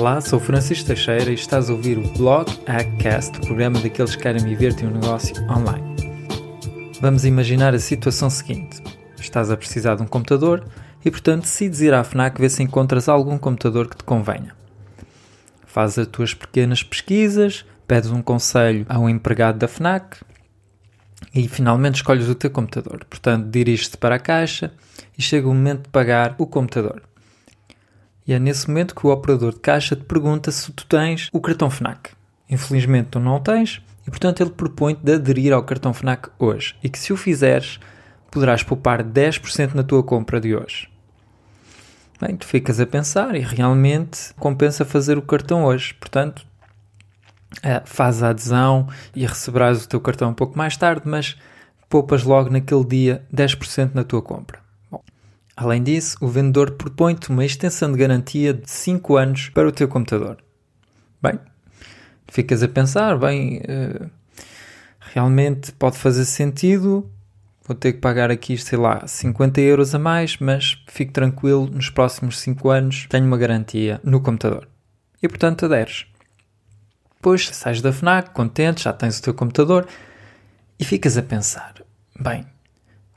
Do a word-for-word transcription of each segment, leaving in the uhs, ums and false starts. Olá, sou Francisco Teixeira e estás a ouvir o Blog Hack Cast, o programa daqueles que querem viver de um negócio online. Vamos imaginar a situação seguinte. Estás a precisar de um computador e, portanto, decides ir à FNAC ver se encontras algum computador que te convenha. Fazes as tuas pequenas pesquisas, pedes um conselho a um empregado da FNAC e finalmente escolhes o teu computador. Portanto, diriges-te para a caixa e chega o momento de pagar o computador. E é nesse momento que o operador de caixa te pergunta se tu tens o cartão FNAC. Infelizmente tu não o tens e, portanto, ele propõe-te de aderir ao cartão FNAC hoje e que, se o fizeres, poderás poupar dez por cento na tua compra de hoje. Bem, tu ficas a pensar e realmente compensa fazer o cartão hoje. Portanto, faz a adesão e receberás o teu cartão um pouco mais tarde, mas poupas logo naquele dia dez por cento na tua compra. Bom, além disso, o vendedor propõe-te uma extensão de garantia de cinco anos para o teu computador. Bem, tu ficas a pensar, bem, realmente pode fazer sentido. Vou ter que pagar aqui, sei lá, cinquenta euros a mais, mas fico tranquilo, nos próximos cinco anos tenho uma garantia no computador. E, portanto, aderes. Depois sais da FNAC, contente, já tens o teu computador e ficas a pensar, bem,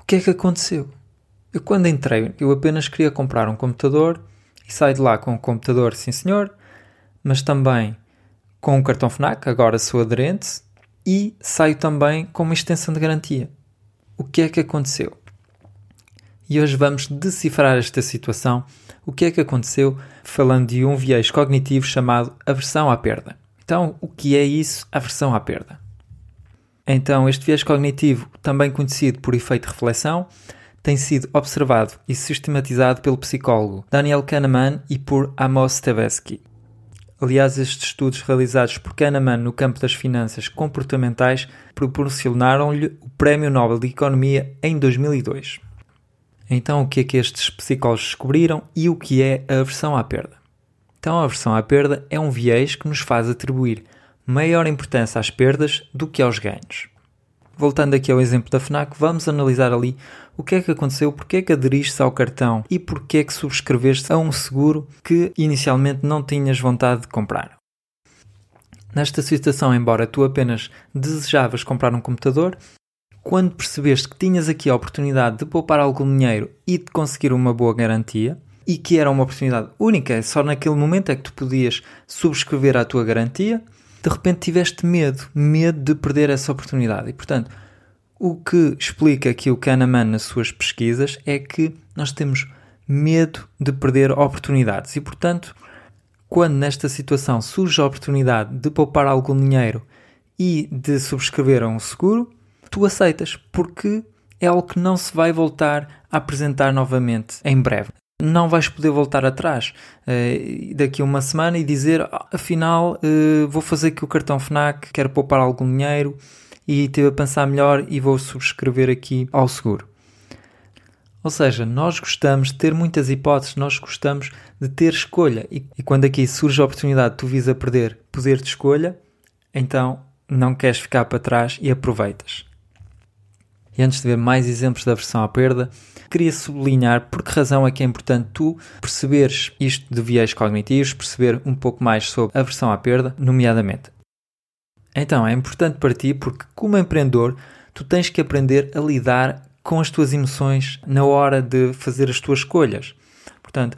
o que é que aconteceu? Eu, quando entrei, eu apenas queria comprar um computador e saio de lá com o computador, sim senhor, mas também com o cartão FNAC, agora sou aderente, e saio também com uma extensão de garantia. O que é que aconteceu? E hoje vamos decifrar esta situação, o que é que aconteceu, falando de um viés cognitivo chamado aversão à perda. Então, o que é isso, aversão à perda? Então, este viés cognitivo, também conhecido por efeito de reflexão, tem sido observado e sistematizado pelo psicólogo Daniel Kahneman e por Amos Tversky. Aliás, estes estudos realizados por Kahneman no campo das finanças comportamentais proporcionaram-lhe o Prémio Nobel de Economia em dois mil e dois. Então, o que é que estes psicólogos descobriram e o que é a aversão à perda? Então, a aversão à perda é um viés que nos faz atribuir maior importância às perdas do que aos ganhos. Voltando aqui ao exemplo da FNAC, vamos analisar ali o que é que aconteceu, porque é que aderiste ao cartão e porque é que subscreveste a um seguro que inicialmente não tinhas vontade de comprar. Nesta situação, embora tu apenas desejavas comprar um computador, quando percebeste que tinhas aqui a oportunidade de poupar algum dinheiro e de conseguir uma boa garantia, e que era uma oportunidade única, só naquele momento é que tu podias subscrever a tua garantia, de repente tiveste medo, medo de perder essa oportunidade. E, portanto, o que explica aqui o Kahneman nas suas pesquisas é que nós temos medo de perder oportunidades. E, portanto, quando nesta situação surge a oportunidade de poupar algum dinheiro e de subscrever a um seguro, tu aceitas, porque é algo que não se vai voltar a apresentar novamente em breve. Não vais poder voltar atrás uh, daqui a uma semana e dizer, oh, afinal, uh, vou fazer aqui o cartão FNAC, quero poupar algum dinheiro e estive a pensar melhor e vou subscrever aqui ao seguro. Ou seja, nós gostamos de ter muitas hipóteses, nós gostamos de ter escolha. E, e quando aqui surge a oportunidade, tu vis a perder poder de escolha, então não queres ficar para trás e aproveitas. E antes de ver mais exemplos de aversão à perda, queria sublinhar por que razão é que é importante tu perceberes isto de viés cognitivos, perceber um pouco mais sobre aversão à perda, nomeadamente. Então, é importante para ti porque, como empreendedor, tu tens que aprender a lidar com as tuas emoções na hora de fazer as tuas escolhas. Portanto,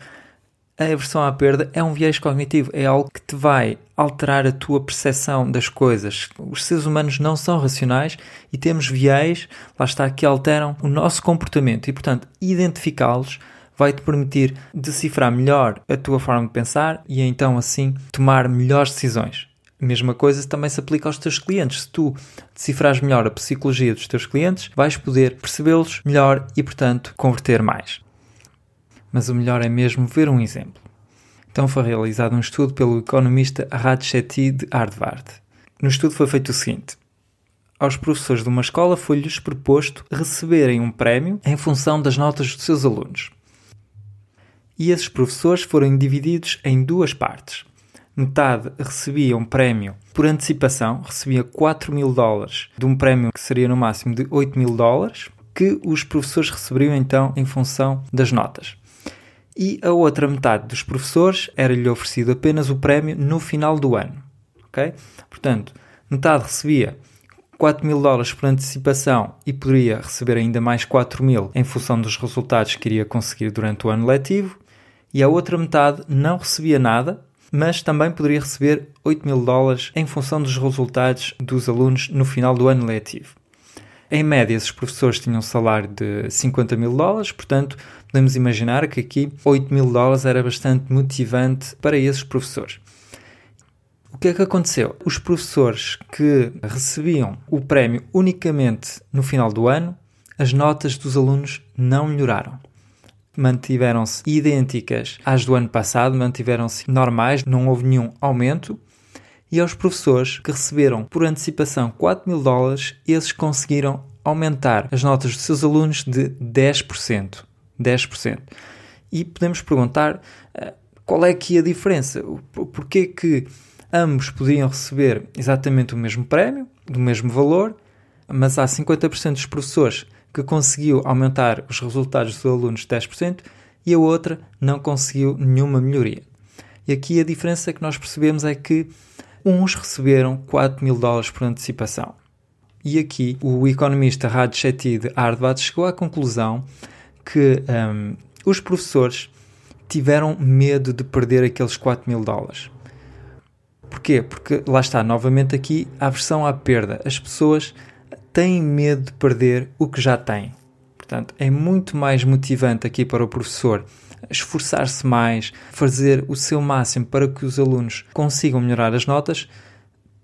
a aversão à perda é um viés cognitivo, é algo que te vai alterar a tua percepção das coisas. Os seres humanos não são racionais e temos viés, lá está, que alteram o nosso comportamento e, portanto, identificá-los vai-te permitir decifrar melhor a tua forma de pensar e, então, assim, tomar melhores decisões. A mesma coisa também se aplica aos teus clientes. Se tu decifrares melhor a psicologia dos teus clientes, vais poder percebê-los melhor e, portanto, converter mais. Mas o melhor é mesmo ver um exemplo. Então foi realizado um estudo pelo economista Raj Chetty de Harvard. No estudo foi feito o seguinte. Aos professores de uma escola foi-lhes proposto receberem um prémio em função das notas dos seus alunos. E esses professores foram divididos em duas partes. Metade recebia um prémio por antecipação, recebia quatro mil dólares de um prémio que seria no máximo de oito mil dólares, que os professores receberiam então em função das notas. e a outra metade dos professores era-lhe oferecido apenas o prémio no final do ano. Okay? Portanto, metade recebia quatro mil dólares por antecipação e poderia receber ainda mais quatro mil em função dos resultados que iria conseguir durante o ano letivo, e a outra metade não recebia nada, mas também poderia receber oito mil dólares em função dos resultados dos alunos no final do ano letivo. Em média, esses professores tinham um salário de cinquenta mil dólares, portanto, podemos imaginar que aqui oito mil dólares era bastante motivante para esses professores. O que é que aconteceu? Os professores que recebiam o prémio unicamente no final do ano, as notas dos alunos não melhoraram. Mantiveram-se idênticas às do ano passado, mantiveram-se normais, não houve nenhum aumento. E aos professores que receberam por antecipação quatro mil dólares, esses conseguiram aumentar as notas dos seus alunos de dez por cento. dez por cento. E podemos perguntar qual é que é a diferença? Porquê que ambos podiam receber exatamente o mesmo prémio, do mesmo valor, mas há cinquenta por cento dos professores que conseguiu aumentar os resultados dos alunos dez por cento e a outra não conseguiu nenhuma melhoria. E aqui a diferença que nós percebemos é que uns receberam quatro mil dólares por antecipação. E aqui o economista Raj Chetty de Harvard chegou à conclusão que um, os professores tiveram medo de perder aqueles quatro mil dólares. Porquê? Porque, lá está, novamente aqui, a aversão à perda. As pessoas têm medo de perder o que já têm. Portanto, é muito mais motivante aqui para o professor esforçar-se mais, fazer o seu máximo para que os alunos consigam melhorar as notas,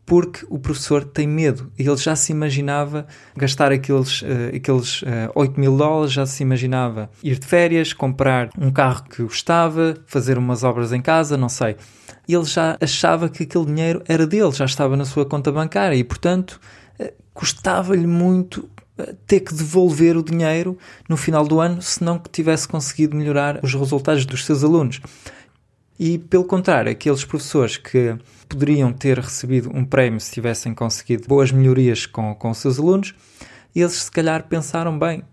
porque o professor tem medo. Ele já se imaginava gastar aqueles, uh, aqueles uh, oito mil dólares, já se imaginava ir de férias, comprar um carro que gostava, fazer umas obras em casa, não sei. Ele já achava que aquele dinheiro era dele, já estava na sua conta bancária e, portanto, uh, custava-lhe muito ter que devolver o dinheiro no final do ano, se não que tivesse conseguido melhorar os resultados dos seus alunos. E, pelo contrário, aqueles professores que poderiam ter recebido um prémio se tivessem conseguido boas melhorias com, com os seus alunos, eles se calhar pensaram, bem,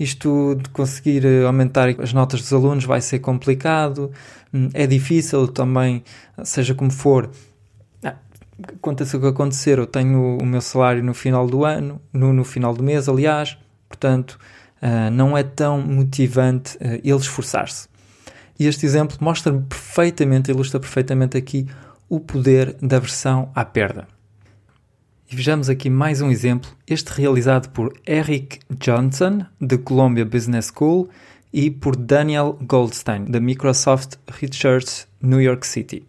isto de conseguir aumentar as notas dos alunos vai ser complicado, é difícil também, seja como for, aconteça o que acontecer, eu tenho o meu salário no final do ano, no, no final do mês, aliás, portanto, uh, não é tão motivante uh, ele esforçar-se. E este exemplo mostra perfeitamente, ilustra perfeitamente aqui o poder da aversão à perda. E vejamos aqui mais um exemplo, este realizado por Eric Johnson, de Columbia Business School, e por Daniel Goldstein, da Microsoft Research, New York City.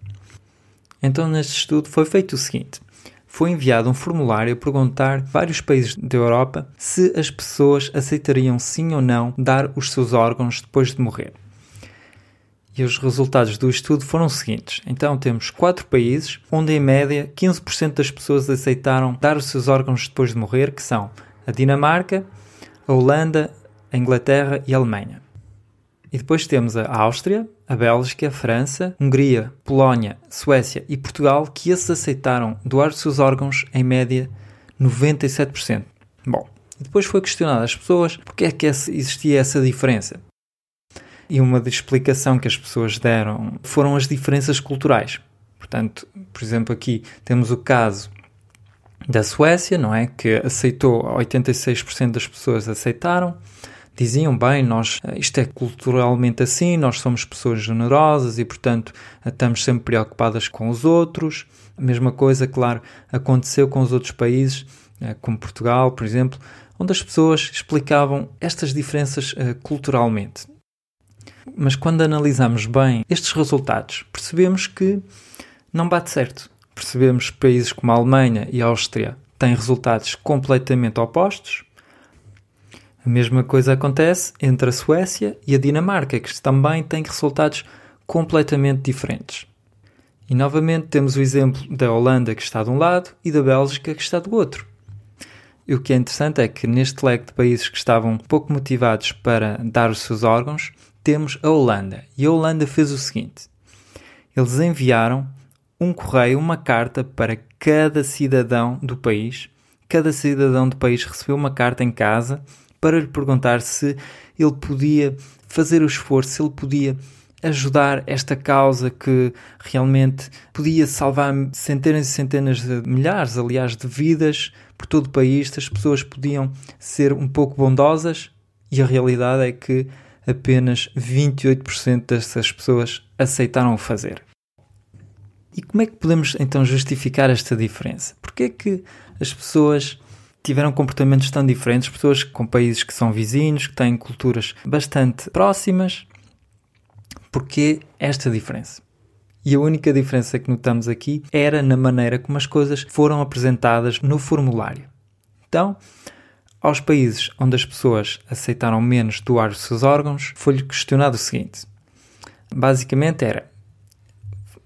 Então, neste estudo foi feito o seguinte. Foi enviado um formulário a perguntar a vários países da Europa se as pessoas aceitariam sim ou não dar os seus órgãos depois de morrer. E os resultados do estudo foram os seguintes. Então, temos quatro países onde, em média, quinze por cento das pessoas aceitaram dar os seus órgãos depois de morrer, que são a Dinamarca, a Holanda, a Inglaterra e a Alemanha. E depois temos a Áustria, a Bélgica, a França, a Hungria, a Polónia, a Suécia e Portugal, que esses aceitaram doar os seus órgãos, em média, noventa e sete por cento. Bom, depois foi questionado às pessoas porque é que existia essa diferença. E uma explicação que as pessoas deram foram as diferenças culturais. Portanto, por exemplo, aqui temos o caso da Suécia, não é? Que aceitou, oitenta e seis por cento das pessoas aceitaram. Diziam, bem, nós, isto é culturalmente assim, nós somos pessoas generosas e, portanto, estamos sempre preocupadas com os outros. A mesma coisa, claro, aconteceu com os outros países, como Portugal, por exemplo, onde as pessoas explicavam estas diferenças culturalmente. Mas quando analisamos bem estes resultados, percebemos que não bate certo. Percebemos que países como a Alemanha e a Áustria têm resultados completamente opostos. A mesma coisa acontece entre a Suécia e a Dinamarca, que também têm resultados completamente diferentes. E novamente temos o exemplo da Holanda, que está de um lado, e da Bélgica, que está do outro. E o que é interessante é que neste leque de países que estavam pouco motivados para dar os seus órgãos, temos a Holanda. E a Holanda fez o seguinte. Eles enviaram um correio, uma carta para cada cidadão do país. Cada cidadão do país recebeu uma carta em casa para lhe perguntar se ele podia fazer o esforço, se ele podia ajudar esta causa que realmente podia salvar centenas e centenas de milhares, aliás, de vidas por todo o país, estas pessoas podiam ser um pouco bondosas e a realidade é que apenas vinte e oito por cento dessas pessoas aceitaram o fazer. E como é que podemos então justificar esta diferença? Porquê é que as pessoas tiveram comportamentos tão diferentes? Pessoas com países que são vizinhos, que têm culturas bastante próximas. Porquê esta diferença? E a única diferença que notamos aqui era na maneira como as coisas foram apresentadas no formulário. Então, aos países onde as pessoas aceitaram menos doar os seus órgãos, foi-lhe questionado o seguinte. Basicamente era,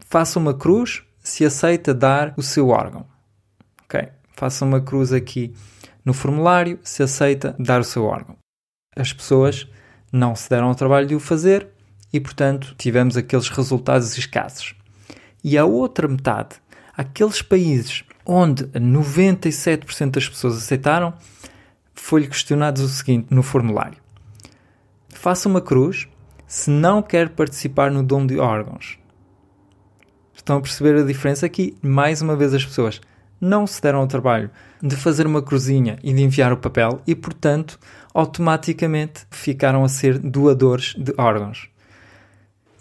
faça uma cruz se aceita dar o seu órgão. Ok, faça uma cruz aqui no formulário se aceita dar o seu órgão. As pessoas não se deram ao trabalho de o fazer, e, portanto, tivemos aqueles resultados escassos. E a outra metade, aqueles países onde noventa e sete por cento das pessoas aceitaram, foi-lhe questionado o seguinte no formulário. Faça uma cruz se não quer participar no dom de órgãos. Estão a perceber a diferença aqui? Mais uma vez as pessoas não se deram ao trabalho de fazer uma cruzinha e de enviar o papel e, portanto, automaticamente ficaram a ser doadores de órgãos.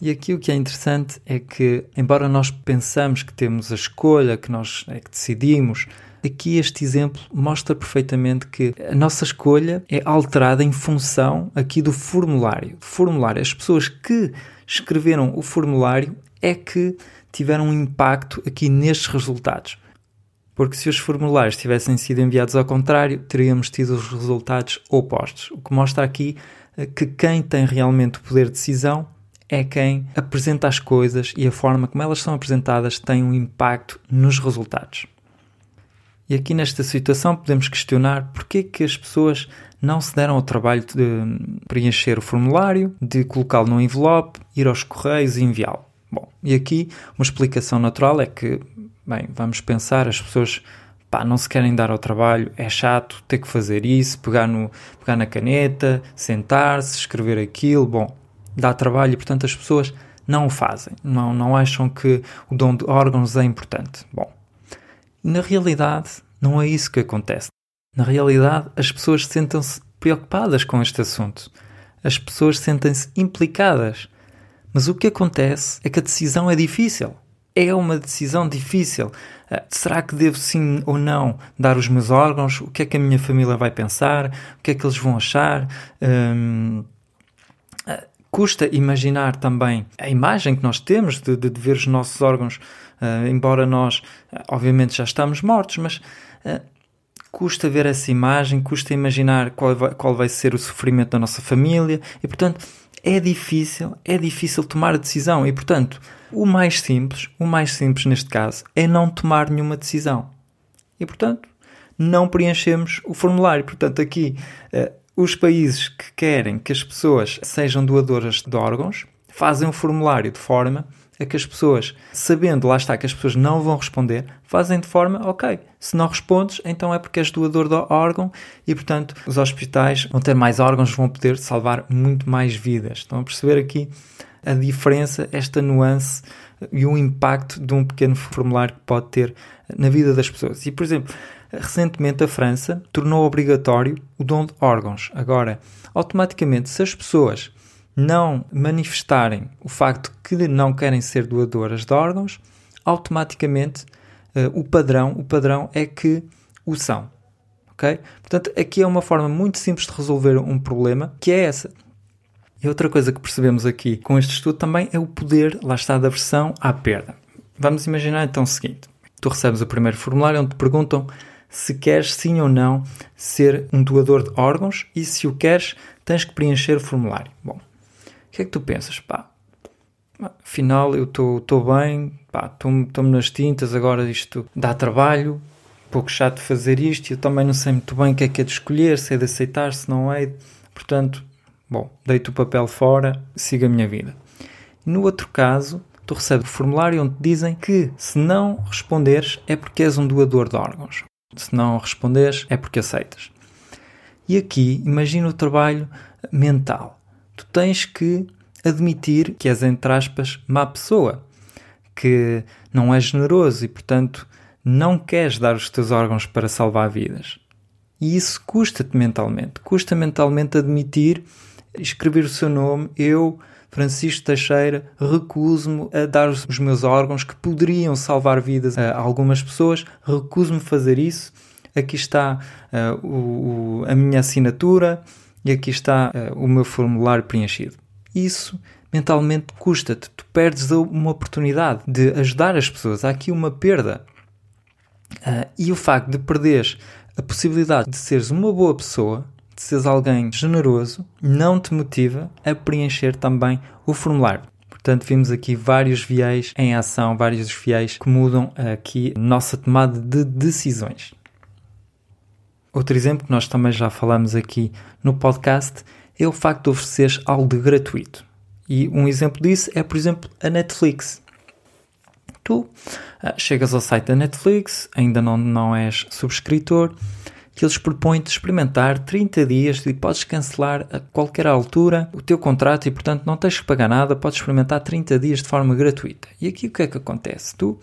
E aqui o que é interessante é que, embora nós pensamos que temos a escolha, que nós é que decidimos, aqui este exemplo mostra perfeitamente que a nossa escolha é alterada em função aqui do formulário. Formulário. As pessoas que escreveram o formulário é que tiveram um impacto aqui nestes resultados. Porque se os formulários tivessem sido enviados ao contrário, teríamos tido os resultados opostos. O que mostra aqui que quem tem realmente o poder de decisão é quem apresenta as coisas e a forma como elas são apresentadas tem um impacto nos resultados. E aqui nesta situação podemos questionar porque é que as pessoas não se deram ao trabalho de preencher o formulário, de colocá-lo num envelope, ir aos correios e enviá-lo. Bom, e aqui uma explicação natural é que, bem, vamos pensar, as pessoas pá, não se querem dar ao trabalho, é chato ter que fazer isso, pegar, no, pegar na caneta, sentar-se, escrever aquilo, bom, dá trabalho e, portanto, as pessoas não o fazem, não, não acham que o dom de órgãos é importante. Bom, na realidade, não é isso que acontece. Na realidade, as pessoas sentem-se preocupadas com este assunto. As pessoas sentem-se implicadas. Mas o que acontece é que a decisão é difícil. É uma decisão difícil. Será que devo sim ou não dar os meus órgãos? O que é que a minha família vai pensar? O que é que eles vão achar? Hum... Custa imaginar também a imagem que nós temos de, de, de ver os nossos órgãos, uh, embora nós, uh, obviamente, já estamos mortos, mas uh, custa ver essa imagem, custa imaginar qual vai, qual vai ser o sofrimento da nossa família e, portanto, é difícil, é difícil tomar a decisão e, portanto, o mais simples, o mais simples neste caso, é não tomar nenhuma decisão e, portanto, não preenchemos o formulário. Portanto, aqui... Uh, Os países que querem que as pessoas sejam doadoras de órgãos fazem um formulário de forma a que as pessoas, sabendo, lá está, que as pessoas não vão responder, fazem de forma, ok, se não respondes, então é porque és doador de órgão e, portanto, os hospitais vão ter mais órgãos, vão poder salvar muito mais vidas. Estão a perceber aqui a diferença, esta nuance e o impacto de um pequeno formulário que pode ter na vida das pessoas. E, por exemplo, recentemente a França tornou obrigatório o dom de órgãos. Agora, automaticamente, se as pessoas não manifestarem o facto que não querem ser doadoras de órgãos, automaticamente uh, o padrão, o padrão é que o são. Okay? Portanto, aqui é uma forma muito simples de resolver um problema, que é essa. E outra coisa que percebemos aqui com este estudo também é o poder, lá está, da aversão à perda. Vamos imaginar então o seguinte. Tu recebes o primeiro formulário onde te perguntam se queres sim ou não ser um doador de órgãos e se o queres tens que preencher o formulário. Bom, o que é que tu pensas? Pá, afinal eu estou bem, estou-me nas tintas, agora isto dá trabalho, um pouco chato de fazer isto, eu também não sei muito bem o que é que é de escolher, se é de aceitar, se não é, portanto... Bom, deito o papel fora, sigo a minha vida. No outro caso, tu recebes o formulário onde te dizem que se não responderes é porque és um doador de órgãos. Se não responderes é porque aceitas. E aqui, imagina o trabalho mental. Tu tu tens que admitir que és, entre aspas, má pessoa, que não és generoso e, portanto, não queres dar os teus órgãos para salvar vidas. E isso custa-te mentalmente. Custa mentalmente admitir, escrever o seu nome, eu, Francisco Teixeira, recuso-me a dar os meus órgãos que poderiam salvar vidas a algumas pessoas, recuso-me a fazer isso, aqui está uh, o, o, a minha assinatura e aqui está uh, o meu formulário preenchido. Isso mentalmente custa-te, tu perdes uma oportunidade de ajudar as pessoas, há aqui uma perda. Uh, e o facto de perderes a possibilidade de seres uma boa pessoa, de seres alguém generoso, não te motiva a preencher também o formulário. Portanto, vimos aqui vários viés em ação, vários viés que mudam aqui a nossa tomada de decisões. Outro exemplo que nós também já falamos aqui no podcast é o facto de ofereceres algo de gratuito. E um exemplo disso é, por exemplo, a Netflix. Tu chegas ao site da Netflix, ainda não, não és subscritor, que eles propõem-te experimentar trinta dias e podes cancelar a qualquer altura o teu contrato e, portanto, não tens que pagar nada, podes experimentar trinta dias de forma gratuita. E aqui o que é que acontece? Tu,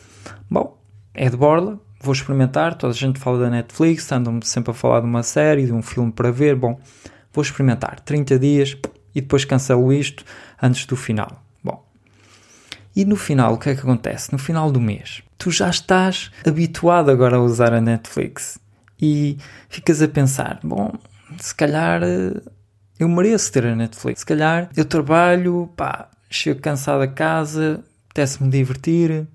bom, é de borla, vou experimentar, toda a gente fala da Netflix, andam-me sempre a falar de uma série, de um filme para ver, bom, vou experimentar trinta dias e depois cancelo isto antes do final. E no final, o que é que acontece? No final do mês, tu já estás habituado agora a usar a Netflix e ficas a pensar, bom, se calhar eu mereço ter a Netflix, se calhar eu trabalho, pá, chego cansado a casa, apetece-me divertir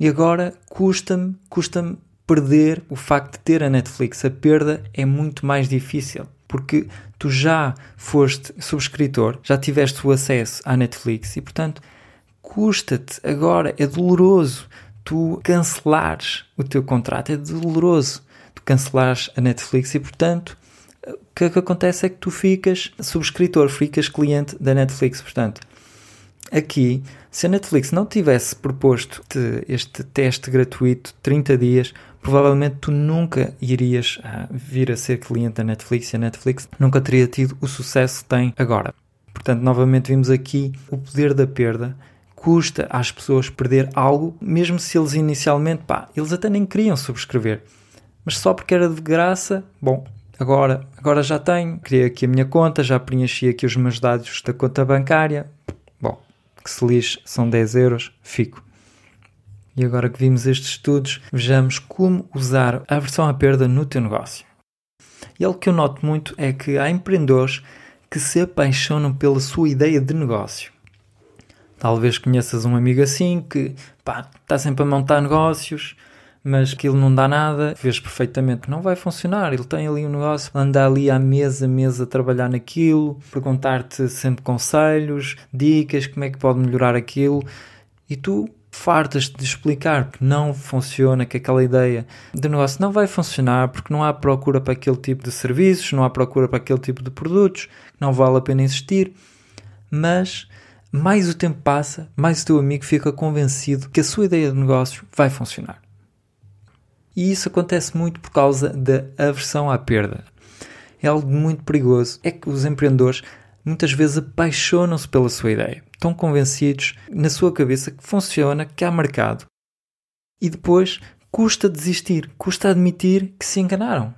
e agora custa-me, custa-me perder o facto de ter a Netflix. A perda é muito mais difícil. Porque tu já foste subscritor, já tiveste o acesso à Netflix e, portanto, custa-te agora, é doloroso tu cancelares o teu contrato, é doloroso tu cancelares a Netflix e, portanto, o que é que acontece é que tu ficas subscritor, ficas cliente da Netflix. Portanto, aqui, se a Netflix não tivesse proposto-te este teste gratuito, trinta dias, provavelmente tu nunca irias ah, vir a ser cliente da Netflix e a Netflix nunca teria tido o sucesso que tem agora. Portanto, novamente vimos aqui o poder da perda. Custa às pessoas perder algo, mesmo se eles inicialmente, pá, eles até nem queriam subscrever, mas só porque era de graça, bom, agora, agora já tenho, criei aqui a minha conta, já preenchi aqui os meus dados da conta bancária, bom, que se lixe, são dez euros, fico. E agora que vimos estes estudos, vejamos como usar a aversão à perda no teu negócio. E algo que eu noto muito é que há empreendedores que se apaixonam pela sua ideia de negócio. Talvez conheças um amigo assim que, pá, está sempre a montar negócios, mas aquilo não dá nada, vês perfeitamente que não vai funcionar, ele tem ali um negócio, anda ali à mesa, mesa a trabalhar naquilo, perguntar-te sempre conselhos, dicas, como é que pode melhorar aquilo, e tu fartas-te de explicar que não funciona, que aquela ideia de negócio não vai funcionar porque não há procura para aquele tipo de serviços, não há procura para aquele tipo de produtos, não vale a pena insistir, mas mais o tempo passa, mais o teu amigo fica convencido que a sua ideia de negócio vai funcionar. E isso acontece muito por causa da aversão à perda. É algo muito perigoso. É que os empreendedores muitas vezes apaixonam-se pela sua ideia. Estão convencidos na sua cabeça que funciona, que há mercado. E depois custa desistir, custa admitir que se enganaram.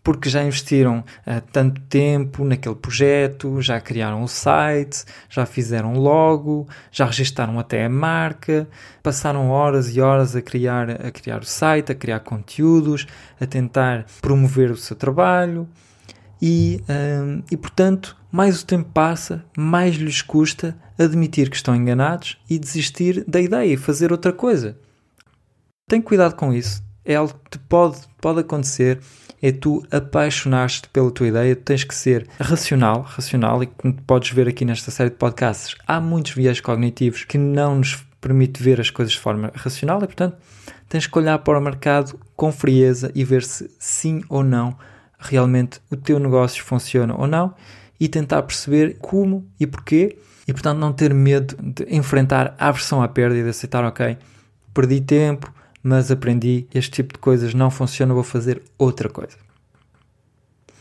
Porque já investiram uh, tanto tempo naquele projeto, já criaram o site, já fizeram o logo, já registaram até a marca, passaram horas e horas a criar, a criar o site, a criar conteúdos, a tentar promover o seu trabalho e, uh, e, portanto, mais o tempo passa, mais lhes custa admitir que estão enganados e desistir da ideia e fazer outra coisa. Tem cuidado com isso. É algo que te pode, pode acontecer, é tu apaixonaste-te pela tua ideia, tu tens que ser racional, racional, e como podes ver aqui nesta série de podcasts, há muitos viés cognitivos que não nos permite ver as coisas de forma racional e, portanto, tens que olhar para o mercado com frieza e ver se sim ou não realmente o teu negócio funciona ou não e tentar perceber como e porquê e, portanto, não ter medo de enfrentar a aversão à perda e de aceitar, ok, perdi tempo, mas aprendi, este tipo de coisas não funciona, vou fazer outra coisa.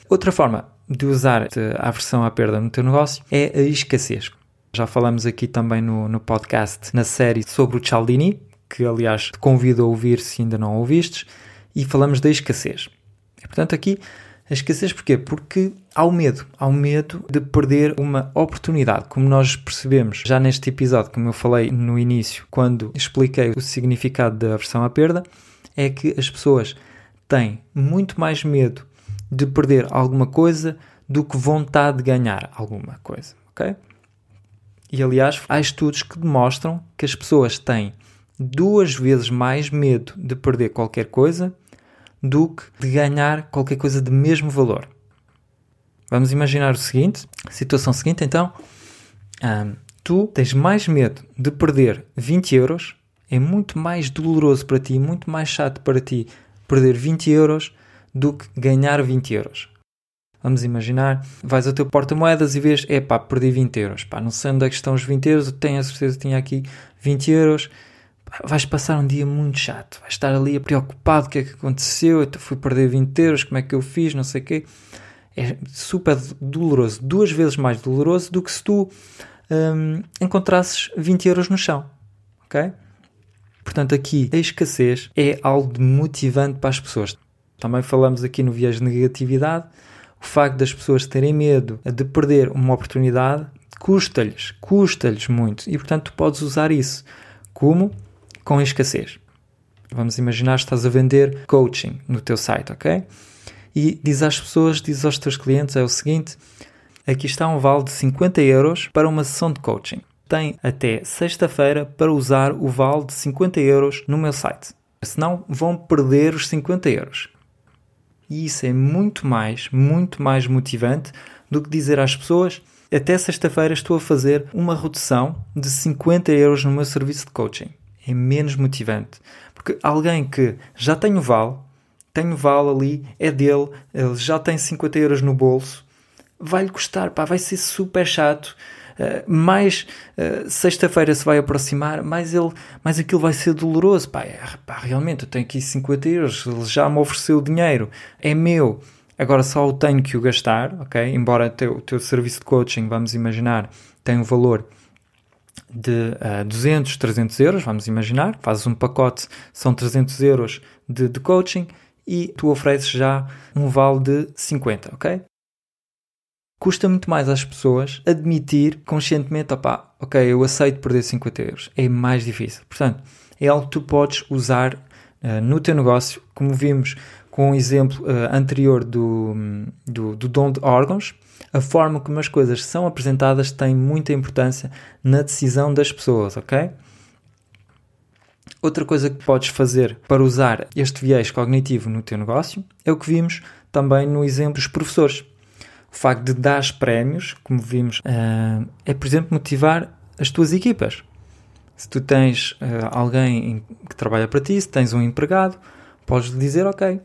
Outra forma de usar a aversão à perda no teu negócio é a escassez. Já falamos aqui também no, no podcast, na série sobre o Cialdini, que aliás te convido a ouvir se ainda não ouvistes, e falamos da escassez. E, portanto, aqui a escassez porquê? Porque há o medo, há o medo de perder uma oportunidade. Como nós percebemos já neste episódio, como eu falei no início, quando expliquei o significado da aversão à perda, é que as pessoas têm muito mais medo de perder alguma coisa do que vontade de ganhar alguma coisa, ok? E aliás, há estudos que demonstram que as pessoas têm duas vezes mais medo de perder qualquer coisa do que de ganhar qualquer coisa de mesmo valor. Vamos imaginar o seguinte, a situação seguinte então, hum, tu tens mais medo de perder vinte euros, é muito mais doloroso para ti, muito mais chato para ti perder vinte euros do que ganhar vinte euros. Vamos imaginar, vais ao teu porta-moedas e vês, epá, perdi vinte euros, pá, não sei onde é que estão os vinte euros, eu tenho a certeza que tinha aqui vinte euros, pá, vais passar um dia muito chato, vais estar ali preocupado, o que é que aconteceu, eu fui perder vinte euros, como é que eu fiz, não sei o quê, é super doloroso, duas vezes mais doloroso do que se tu hum, encontrasses vinte euros no chão, ok? Portanto, aqui a escassez é algo de motivante para as pessoas. Também falamos aqui no viés de negatividade, o facto das pessoas terem medo de perder uma oportunidade custa-lhes, custa-lhes muito. E, portanto, tu podes usar isso como com a escassez. Vamos imaginar que estás a vender coaching no teu site, ok? E diz às pessoas, diz aos teus clientes, é o seguinte, aqui está um vale de cinquenta euros para uma sessão de coaching. Tem até sexta-feira para usar o vale de cinquenta euros no meu site. Senão vão perder os cinquenta euros. E isso é muito mais, muito mais motivante do que dizer às pessoas até sexta-feira estou a fazer uma redução de cinquenta euros no meu serviço de coaching. É menos motivante. Porque alguém que já tem o vale, tem o vale ali, é dele, ele já tem cinquenta euros no bolso, vai-lhe custar, pá, vai ser super chato. Uh, mais uh, sexta-feira se vai aproximar, mais, ele, mais aquilo vai ser doloroso. Pá, é, pá, realmente, eu tenho aqui cinquenta euros, ele já me ofereceu o dinheiro, é meu, agora só o tenho que o gastar, ok? Embora o teu, teu serviço de coaching, vamos imaginar, tem um valor de uh, duzentos, trezentos euros, vamos imaginar, fazes um pacote, são trezentos euros de, de coaching e tu ofereces já um vale de cinquenta, ok? Custa muito mais às pessoas admitir conscientemente, opá, ok, eu aceito perder cinquenta euros. É mais difícil. Portanto, é algo que tu podes usar uh, no teu negócio, como vimos com o exemplo uh, anterior do, do, do dom de órgãos. A forma como as coisas são apresentadas tem muita importância na decisão das pessoas, ok? Outra coisa que podes fazer para usar este viés cognitivo no teu negócio é o que vimos também no exemplo dos professores. O facto de dar prémios, como vimos, é, por exemplo, motivar as tuas equipas. Se tu tens alguém que trabalha para ti, se tens um empregado, podes lhe dizer, ok,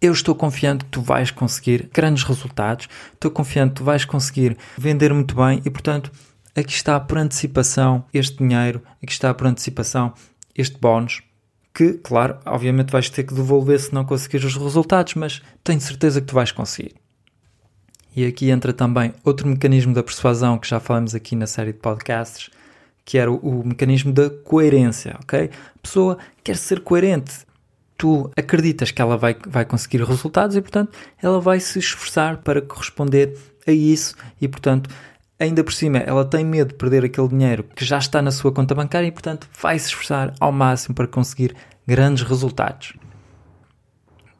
eu estou confiante que tu vais conseguir grandes resultados, estou confiante que tu vais conseguir vender muito bem e, portanto, aqui está por antecipação este dinheiro, aqui está por antecipação este bónus, que, claro, obviamente vais ter que devolver se não conseguires os resultados, mas tenho certeza que tu vais conseguir. E aqui entra também outro mecanismo da persuasão que já falamos aqui na série de podcasts, que era o, o mecanismo da coerência, ok? A pessoa quer ser coerente. Tu acreditas que ela vai, vai conseguir resultados e, portanto, ela vai se esforçar para corresponder a isso e, portanto, ainda por cima, ela tem medo de perder aquele dinheiro que já está na sua conta bancária e, portanto, vai se esforçar ao máximo para conseguir grandes resultados.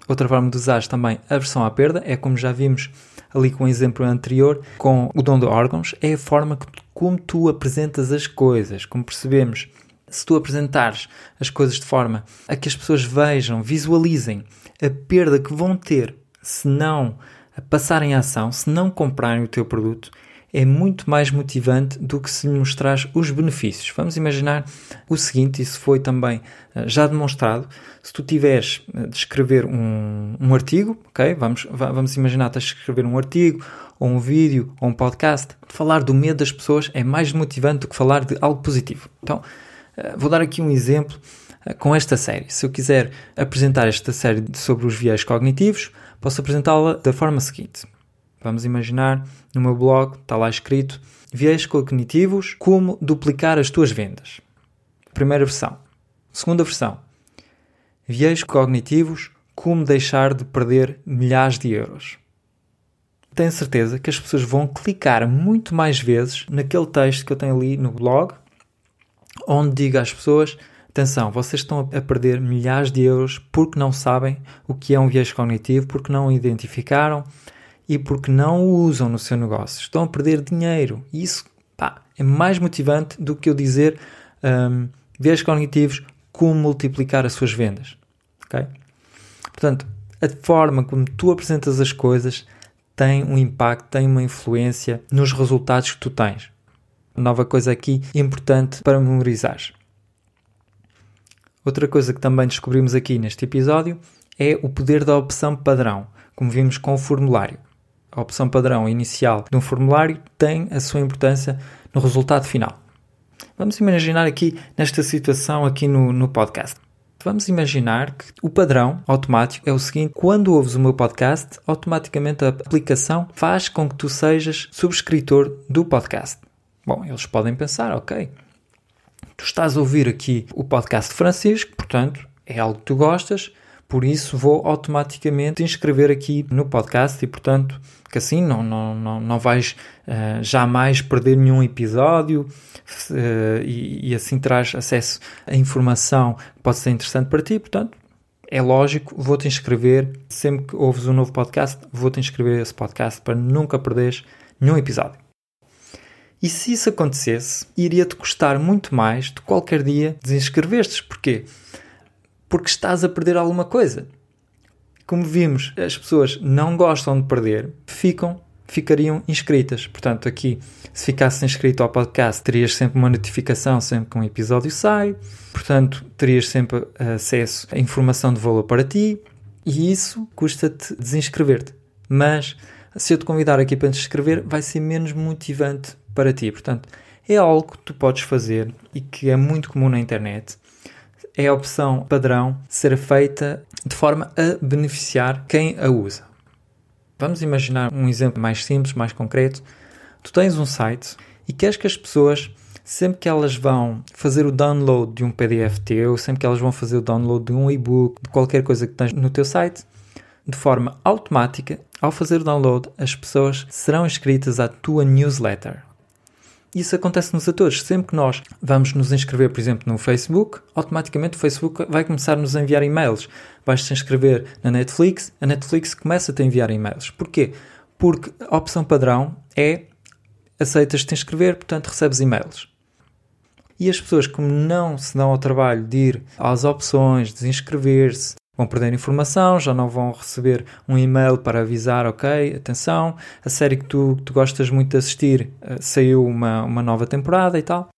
Outra forma de usar também a aversão à perda é, como já vimos ali com o exemplo anterior, com o dom de órgãos, é a forma que, como tu apresentas as coisas. Como percebemos, se tu apresentares as coisas de forma a que as pessoas vejam, visualizem a perda que vão ter se não passarem a ação, se não comprarem o teu produto, é muito mais motivante do que se mostrares os benefícios. Vamos imaginar o seguinte, isso foi também já demonstrado, se tu tiveres de escrever um, um artigo, ok? Vamos, vamos imaginar que estás a escrever um artigo, ou um vídeo, ou um podcast, falar do medo das pessoas é mais motivante do que falar de algo positivo. Então, vou dar aqui um exemplo com esta série. Se eu quiser apresentar esta série sobre os viés cognitivos, posso apresentá-la da forma seguinte. Vamos imaginar, no meu blog está lá escrito Viés cognitivos, como duplicar as tuas vendas. Primeira versão. Segunda versão. Viés cognitivos, como deixar de perder milhares de euros. Tenho certeza que as pessoas vão clicar muito mais vezes naquele texto que eu tenho ali no blog, onde digo às pessoas, atenção, vocês estão a perder milhares de euros porque não sabem o que é um viés cognitivo, porque não o identificaram e porque não o usam no seu negócio. Estão a perder dinheiro. E isso pá, é mais motivante do que eu dizer um, viés cognitivos, como multiplicar as suas vendas. Okay? Portanto, a forma como tu apresentas as coisas tem um impacto, tem uma influência nos resultados que tu tens. Nova coisa aqui importante para memorizar. Outra coisa que também descobrimos aqui neste episódio é o poder da opção padrão, como vimos com o formulário. A opção padrão inicial de um formulário tem a sua importância no resultado final. Vamos imaginar aqui, nesta situação aqui no, no podcast. Vamos imaginar que o padrão automático é o seguinte. Quando ouves o meu podcast, automaticamente a aplicação faz com que tu sejas subscritor do podcast. Bom, eles podem pensar, ok, tu estás a ouvir aqui o podcast de Francisco, portanto, é algo que tu gostas, por isso vou automaticamente te inscrever aqui no podcast e, portanto, que assim não, não, não, não vais uh, jamais perder nenhum episódio uh, e, e assim terás acesso a informação que pode ser interessante para ti, portanto, é lógico, vou-te inscrever, sempre que ouves um novo podcast, vou-te inscrever esse podcast para nunca perderes nenhum episódio. E se isso acontecesse, iria-te custar muito mais de qualquer dia desinscrever-te. Porquê? Porque estás a perder alguma coisa. Como vimos, as pessoas não gostam de perder, ficam, ficariam inscritas. Portanto, aqui, se ficasse inscrito ao podcast, terias sempre uma notificação, sempre que um episódio sai. Portanto, terias sempre acesso a informação de valor para ti. E isso custa-te desinscrever-te. Mas, se eu te convidar aqui para te inscrever, vai ser menos motivante para ti. Portanto, é algo que tu podes fazer e que é muito comum na internet. É a opção padrão ser feita de forma a beneficiar quem a usa. Vamos imaginar um exemplo mais simples, mais concreto. Tu tens um site e queres que as pessoas, sempre que elas vão fazer o download de um P D F teu, sempre que elas vão fazer o download de um e-book, de qualquer coisa que tens no teu site, de forma automática, ao fazer o download, as pessoas serão inscritas à tua newsletter. Isso acontece-nos a todos. Sempre que nós vamos nos inscrever, por exemplo, no Facebook, automaticamente o Facebook vai começar a nos enviar e-mails. Vais-te inscrever na Netflix, a Netflix começa-te a enviar e-mails. Porquê? Porque a opção padrão é aceitas-te inscrever, portanto recebes e-mails. E as pessoas, como não se dão ao trabalho de ir às opções, desinscrever-se, vão perder informação, já não vão receber um e-mail para avisar, ok, atenção, a série que tu, que tu gostas muito de assistir uh, saiu uma, uma nova temporada e tal.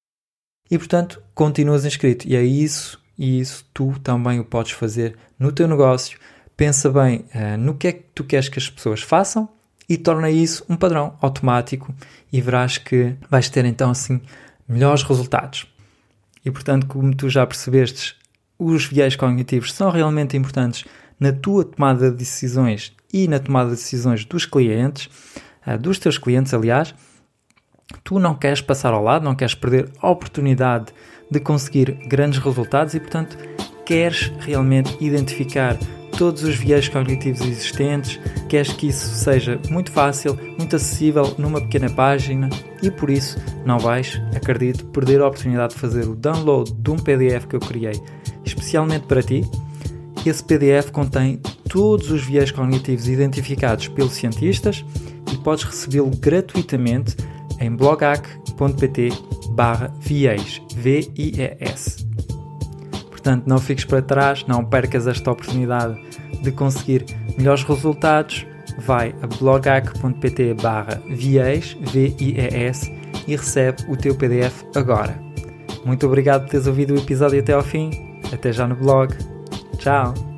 E, portanto, continuas inscrito. E é isso, e isso tu também o podes fazer no teu negócio. Pensa bem uh, no que é que tu queres que as pessoas façam e torna isso um padrão automático e verás que vais ter, então, assim, melhores resultados. E, portanto, como tu já percebestes, os viés cognitivos são realmente importantes na tua tomada de decisões e na tomada de decisões dos clientes, dos teus clientes, aliás. Tu não queres passar ao lado, não queres perder a oportunidade de conseguir grandes resultados e, portanto, queres realmente identificar todos os viés cognitivos existentes, queres que isso seja muito fácil, muito acessível numa pequena página e, por isso, não vais, acredito, perder a oportunidade de fazer o download de um P D F que eu criei especialmente para ti. Esse P D F contém todos os viés cognitivos identificados pelos cientistas e podes recebê-lo gratuitamente em blog hack ponto p t barra viés. V I E S. Portanto, não fiques para trás, não percas esta oportunidade de conseguir melhores resultados. Vai a blog hack ponto p t barra viés V I E S e recebe o teu P D F agora. Muito obrigado por teres ouvido o episódio até ao fim. Até já no blog. Tchau!